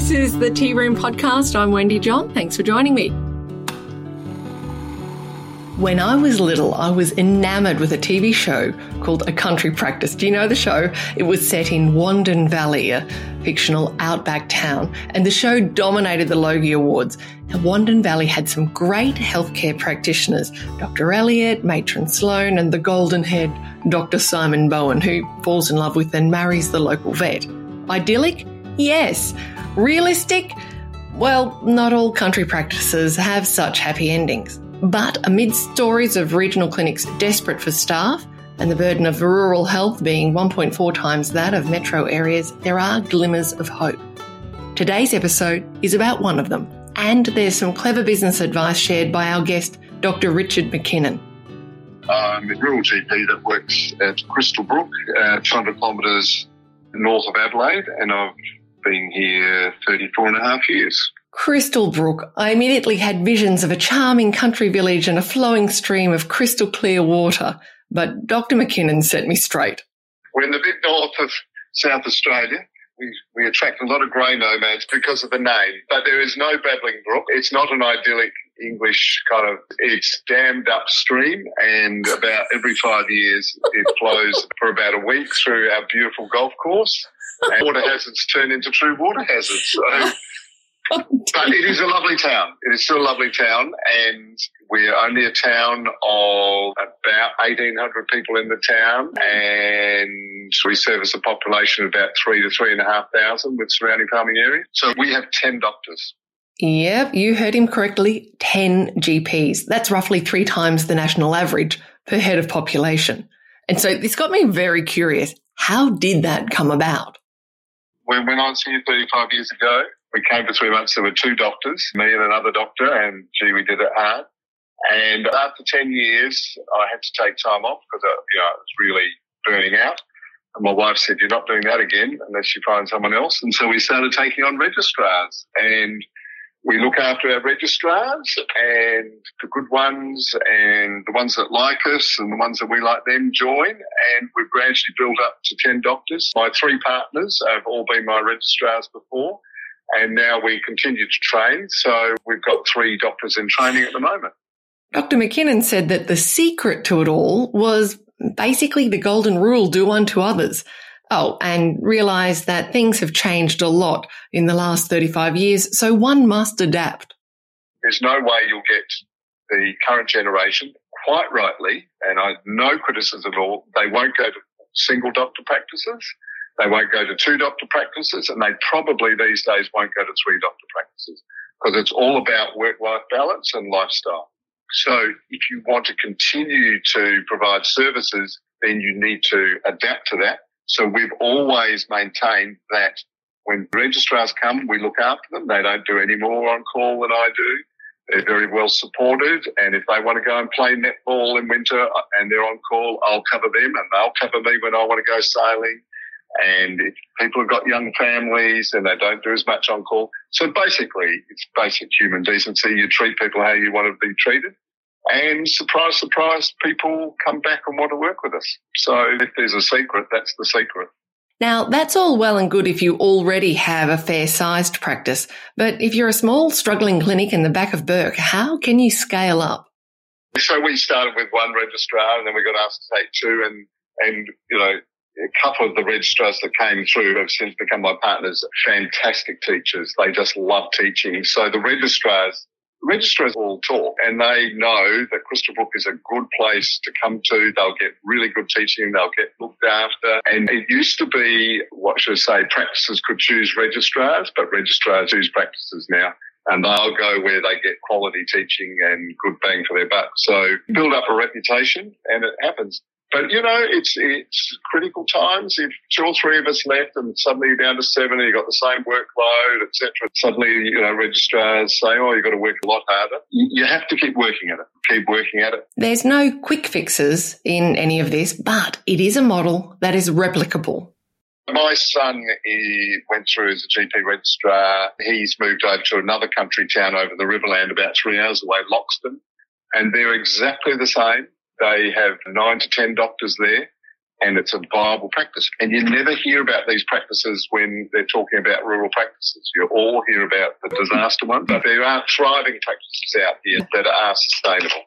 This is the Tea Room Podcast. I'm Wendy John. Thanks for joining me. When I was little, I was enamoured with a TV show called A Country Practice. Do you know the show? It was set in Wandin Valley, a fictional outback town, and the show dominated the Logie Awards. Now, Wandin Valley had some great healthcare practitioners, Dr Elliott, Matron Sloan, and the golden-haired Dr Simon Bowen, who falls in love with and marries the local vet. Idyllic? Yes. Realistic? Well, not all country practices have such happy endings. But amid stories of regional clinics desperate for staff and the burden of rural health being 1.4 times that of metro areas, there are glimmers of hope. Today's episode is about one of them, and there's some clever business advice shared by our guest, Dr Richard McKinnon. I'm a rural GP that works at Crystal Brook, 200 kilometres north of Adelaide, and I've been here 34 and a half years. Crystal Brook. I immediately had visions of a charming country village and a flowing stream of crystal clear water, but Dr McKinnon set me straight. We're in the big north of South Australia. We attract a lot of grey nomads because of the name, but there is no babbling brook. It's not an idyllic English kind of, it's dammed upstream, and about every 5 years it flows for about a week through our beautiful golf course, and water hazards turn into true water hazards. So, but it is a lovely town. It is still a lovely town, and we're only a town of about 1,800 people in the town, and we service a population of about 3,000 to 3,500 with surrounding farming areas. So we have 10 doctors. Yep, you heard him correctly, 10 GPs. That's roughly 3 times the national average per head of population. And so this got me very curious. How did that come about? When I was here 35 years ago, we came for 3 months. There were 2 doctors, me and another doctor, and gee, we did it hard. And after 10 years, I had to take time off because I was really burning out. And my wife said, "You're not doing that again unless you find someone else." And so we started taking on registrars, and we look after our registrars, and the good ones and the ones that like us and the ones that we like them join, and we've gradually built up to 10 doctors. My 3 partners have all been my registrars before. And now we continue to train, so we've got 3 doctors in training at the moment. Dr McKinnon said that the secret to it all was basically the golden rule, do unto others. Oh, and realise that things have changed a lot in the last 35 years, so one must adapt. There's no way you'll get the current generation, quite rightly, and I no criticism at all, they won't go to single doctor practices. They won't go to 2 doctor practices, and they probably these days won't go to 3 doctor practices because it's all about work-life balance and lifestyle. So if you want to continue to provide services, then you need to adapt to that. So we've always maintained that when registrars come, we look after them. They don't do any more on call than I do. They're very well supported, and if they want to go and play netball in winter and they're on call, I'll cover them, and they'll cover me when I want to go sailing. And if people have got young families and they don't do as much on call. So basically, it's basic human decency. You treat people how you want to be treated. And surprise, surprise, people come back and want to work with us. So if there's a secret, that's the secret. Now, that's all well and good if you already have a fair-sized practice. But if you're a small, struggling clinic in the back of Bourke, how can you scale up? So we started with 1 registrar and then we got asked to take 2 and you know, a couple of the registrars that came through have since become my partners, fantastic teachers. They just love teaching. So the registrars all talk, and they know that Crystal Brook is a good place to come to. They'll get really good teaching. They'll get looked after. And it used to be, practices could choose registrars, but registrars choose practices now. And they'll go where they get quality teaching and good bang for their buck. So build up a reputation, and it happens. But, you know, it's critical times. If 2 or 3 of us left and suddenly you're down to 7 and you've got the same workload, et cetera, suddenly, you know, registrars say, oh, you've got to work a lot harder. You have to keep working at it. There's no quick fixes in any of this, but it is a model that is replicable. My son, he went through as a GP registrar. He's moved over to another country town over the Riverland about 3 hours away, Loxton, and they're exactly the same. They have 9 to 10 doctors there, and it's a viable practice. And you never hear about these practices when they're talking about rural practices. You all hear about the disaster ones, but there are thriving practices out here that are sustainable.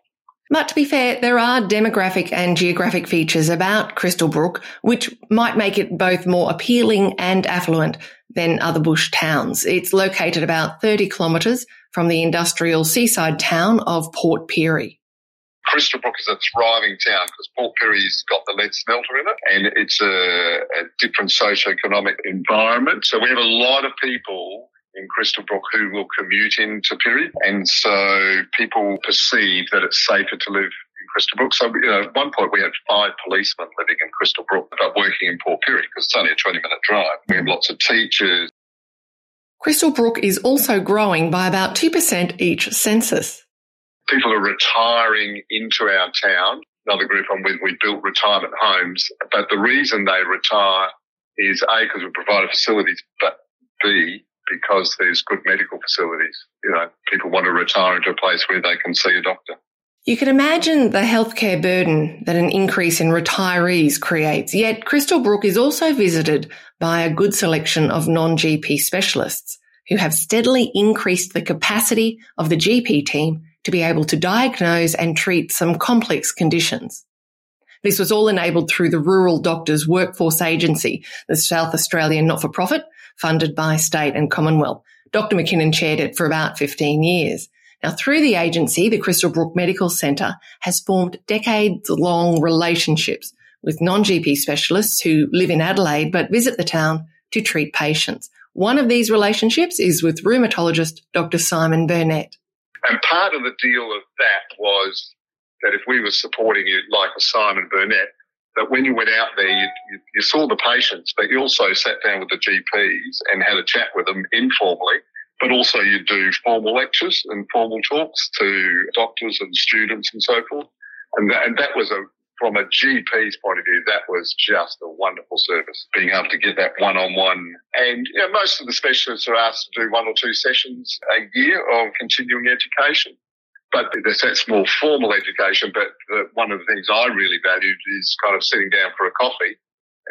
But to be fair, there are demographic and geographic features about Crystal Brook which might make it both more appealing and affluent than other bush towns. It's located about 30 kilometres from the industrial seaside town of Port Pirie. Crystal Brook is a thriving town because Port Pirie's got the lead smelter in it, and it's a different socioeconomic environment. So we have a lot of people in Crystal Brook who will commute into Pirie, and so people perceive that it's safer to live in Crystal Brook. So, you know, at one point we had 5 policemen living in Crystal Brook but working in Port Pirie because it's only a 20-minute drive. We have lots of teachers. Crystal Brook is also growing by about 2% each census. People are retiring into our town. Another group I'm with, we built retirement homes, but the reason they retire is A, because we provide facilities, but B, because there's good medical facilities. You know, people want to retire into a place where they can see a doctor. You can imagine the healthcare burden that an increase in retirees creates, yet Crystal Brook is also visited by a good selection of non-GP specialists who have steadily increased the capacity of the GP team to be able to diagnose and treat some complex conditions. This was all enabled through the Rural Doctors Workforce Agency, the South Australian not-for-profit, funded by state and Commonwealth. Dr McKinnon chaired it for about 15 years. Now, through the agency, the Crystal Brook Medical Centre has formed decades-long relationships with non-GP specialists who live in Adelaide but visit the town to treat patients. One of these relationships is with rheumatologist Dr Simon Burnett. And part of the deal of that was that if we were supporting you like a Simon Burnett, that when you went out there, you saw the patients, but you also sat down with the GPs and had a chat with them informally, but also you do formal lectures and formal talks to doctors and students and so forth. And that was, from a GP's point of view, that was just a wonderful service, being able to get that one-on-one. And you know, most of the specialists are asked to do 1 or 2 sessions a year of continuing education. But that's more formal education. But one of the things I really valued is kind of sitting down for a coffee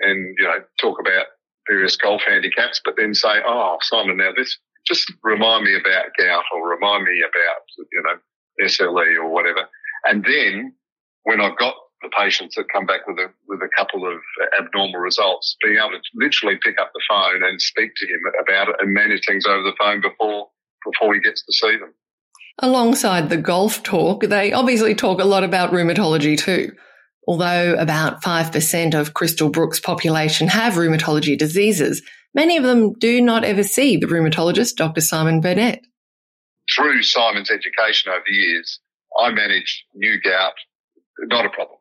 and, you know, talk about various golf handicaps, but then say, oh, Simon, now this, just remind me about gout or remind me about, you know, SLE or whatever. And then when I've got the patients that come back with a couple of abnormal results, being able to literally pick up the phone and speak to him about it and manage things over the phone before he gets to see them. Alongside the golf talk, they obviously talk a lot about rheumatology too. Although about 5% of Crystal Brook's population have rheumatology diseases, many of them do not ever see the rheumatologist, Dr. Simon Burnett. Through Simon's education over the years, I managed new gout, not a problem.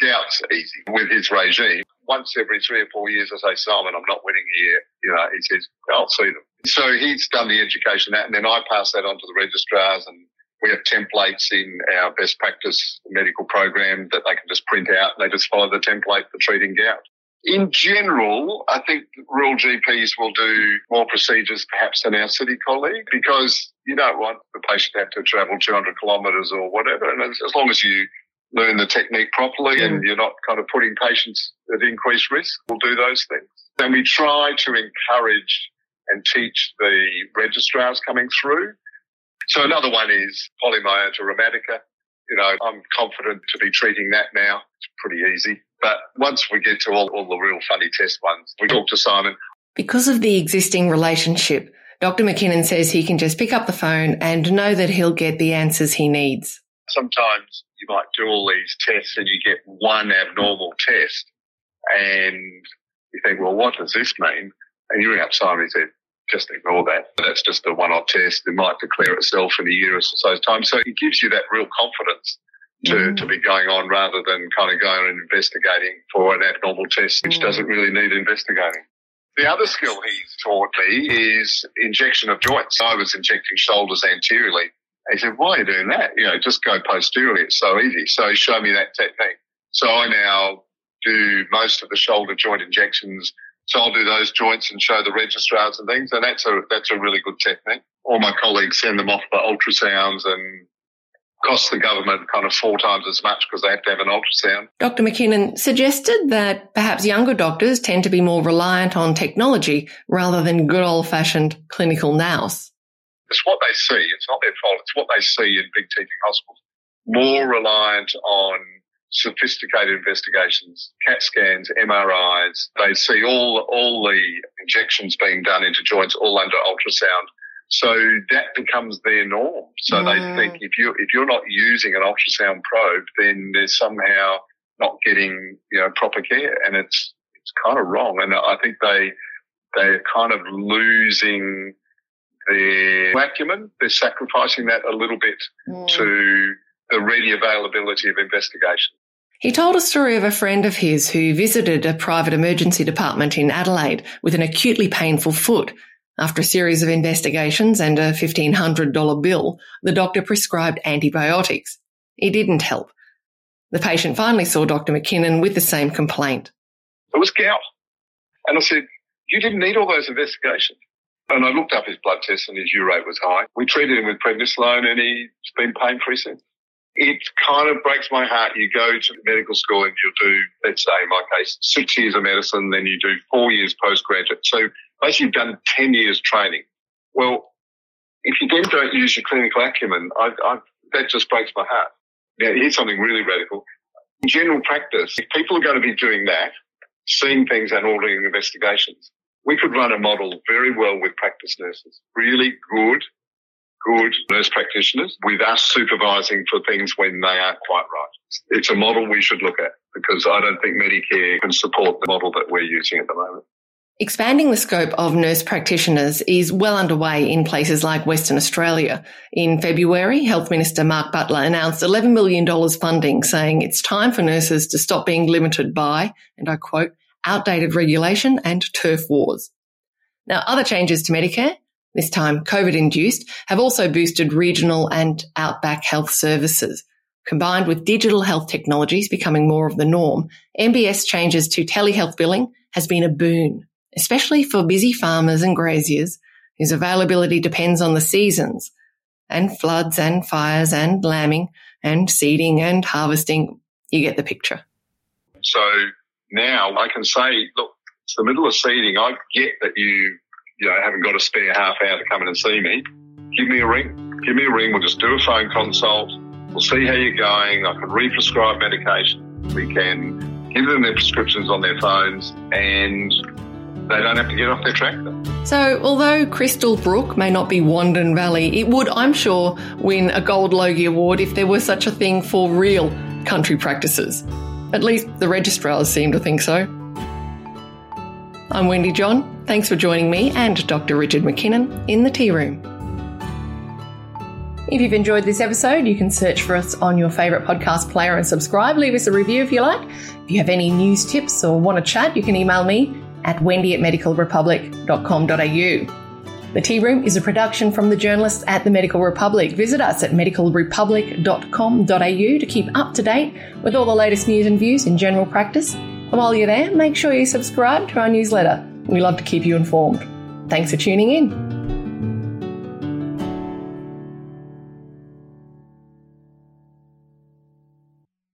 Gout's easy with his regime. Once every 3 or 4 years, I say, Simon, I'm not winning here. You know, he says, I'll see them. So he's done the education that, and then I pass that on to the registrars, and we have templates in our best practice medical program that they can just print out, and they just follow the template for treating gout. In general, I think rural GPs will do more procedures perhaps than our city colleague, because you don't want the patient to have to travel 200 kilometres or whatever, and as long as you learn the technique properly and you're not kind of putting patients at increased risk, we'll do those things. And we try to encourage and teach the registrars coming through. So another one is polymyalgia rheumatica. You know, I'm confident to be treating that now. It's pretty easy. But once we get to all the real funny test ones, we talk to Simon. Because of the existing relationship, Dr McKinnon says he can just pick up the phone and know that he'll get the answers he needs. Sometimes you might do all these tests and you get one abnormal test and you think, well, what does this mean? And you ring up Simon and he said, just ignore that. That's just a one-off test. It might declare itself in a year or so's time. So it gives you that real confidence to be going on rather than kind of going and investigating for an abnormal test, which doesn't really need investigating. The other skill he's taught me is injection of joints. I was injecting shoulders anteriorly. He said, why are you doing that? You know, just go posteriorly. It's so easy. So he showed me that technique. So I now do most of the shoulder joint injections. So I'll do those joints and show the registrars and things. And that's a really good technique. All my colleagues send them off for ultrasounds and cost the government kind of four times as much because they have to have an ultrasound. Dr McKinnon suggested that perhaps younger doctors tend to be more reliant on technology rather than good old-fashioned clinical nous. It's what they see. It's not their fault. It's what they see in big teaching hospitals. More reliant on sophisticated investigations, CAT scans, MRIs. They see all the injections being done into joints all under ultrasound. So that becomes their norm. So They think if you're not using an ultrasound probe, then they're somehow not getting, you know, proper care, and it's kind of wrong. And I think they're kind of losing their acumen. They're sacrificing that a little bit to the ready availability of investigation. He told a story of a friend of his who visited a private emergency department in Adelaide with an acutely painful foot. After a series of investigations and a $1,500 bill, the doctor prescribed antibiotics. It didn't help. The patient finally saw Dr McKinnon with the same complaint. It was gout. And I said, you didn't need all those investigations. And I looked up his blood test and his urate was high. We treated him with prednisolone and he's been pain-free since. It kind of breaks my heart. You go to medical school and you'll do, let's say in my case, 6 years of medicine, then you do 4 years postgraduate. So basically you've done 10 years training. Well, if you then don't use your clinical acumen, that just breaks my heart. Now, here's something really radical. In general practice, if people are going to be doing that, seeing things and ordering investigations, we could run a model very well with practice nurses, really good nurse practitioners with us supervising for things when they aren't quite right. It's a model we should look at because I don't think Medicare can support the model that we're using at the moment. Expanding the scope of nurse practitioners is well underway in places like Western Australia. In February, Health Minister Mark Butler announced $11 million funding, saying it's time for nurses to stop being limited by, and I quote, outdated regulation and turf wars. Now, other changes to Medicare, this time COVID-induced, have also boosted regional and outback health services. Combined with digital health technologies becoming more of the norm, MBS changes to telehealth billing has been a boon, especially for busy farmers and graziers whose availability depends on the seasons and floods and fires and lambing and seeding and harvesting. You get the picture. So now I can say, look, it's the middle of seeding. I get that you haven't got a spare half hour to come in and see me. Give me a ring. We'll just do a phone consult. We'll see how you're going. I can re-prescribe medication. We can give them their prescriptions on their phones and they don't have to get off their tractor. So although Crystal Brook may not be Wandin Valley, it would, I'm sure, win a Gold Logie Award if there were such a thing for real country practices. At least the registrars seem to think so. I'm Wendy John. Thanks for joining me and Dr Richard McKinnon in the Tea Room. If you've enjoyed this episode, you can search for us on your favourite podcast player and subscribe. Leave us a review if you like. If you have any news tips or want to chat, you can email me at wendy@medicalrepublic.com.au. The Tea Room is a production from the journalists at the Medical Republic. Visit us at medicalrepublic.com.au to keep up to date with all the latest news and views in general practice. And while you're there, make sure you subscribe to our newsletter. We love to keep you informed. Thanks for tuning in.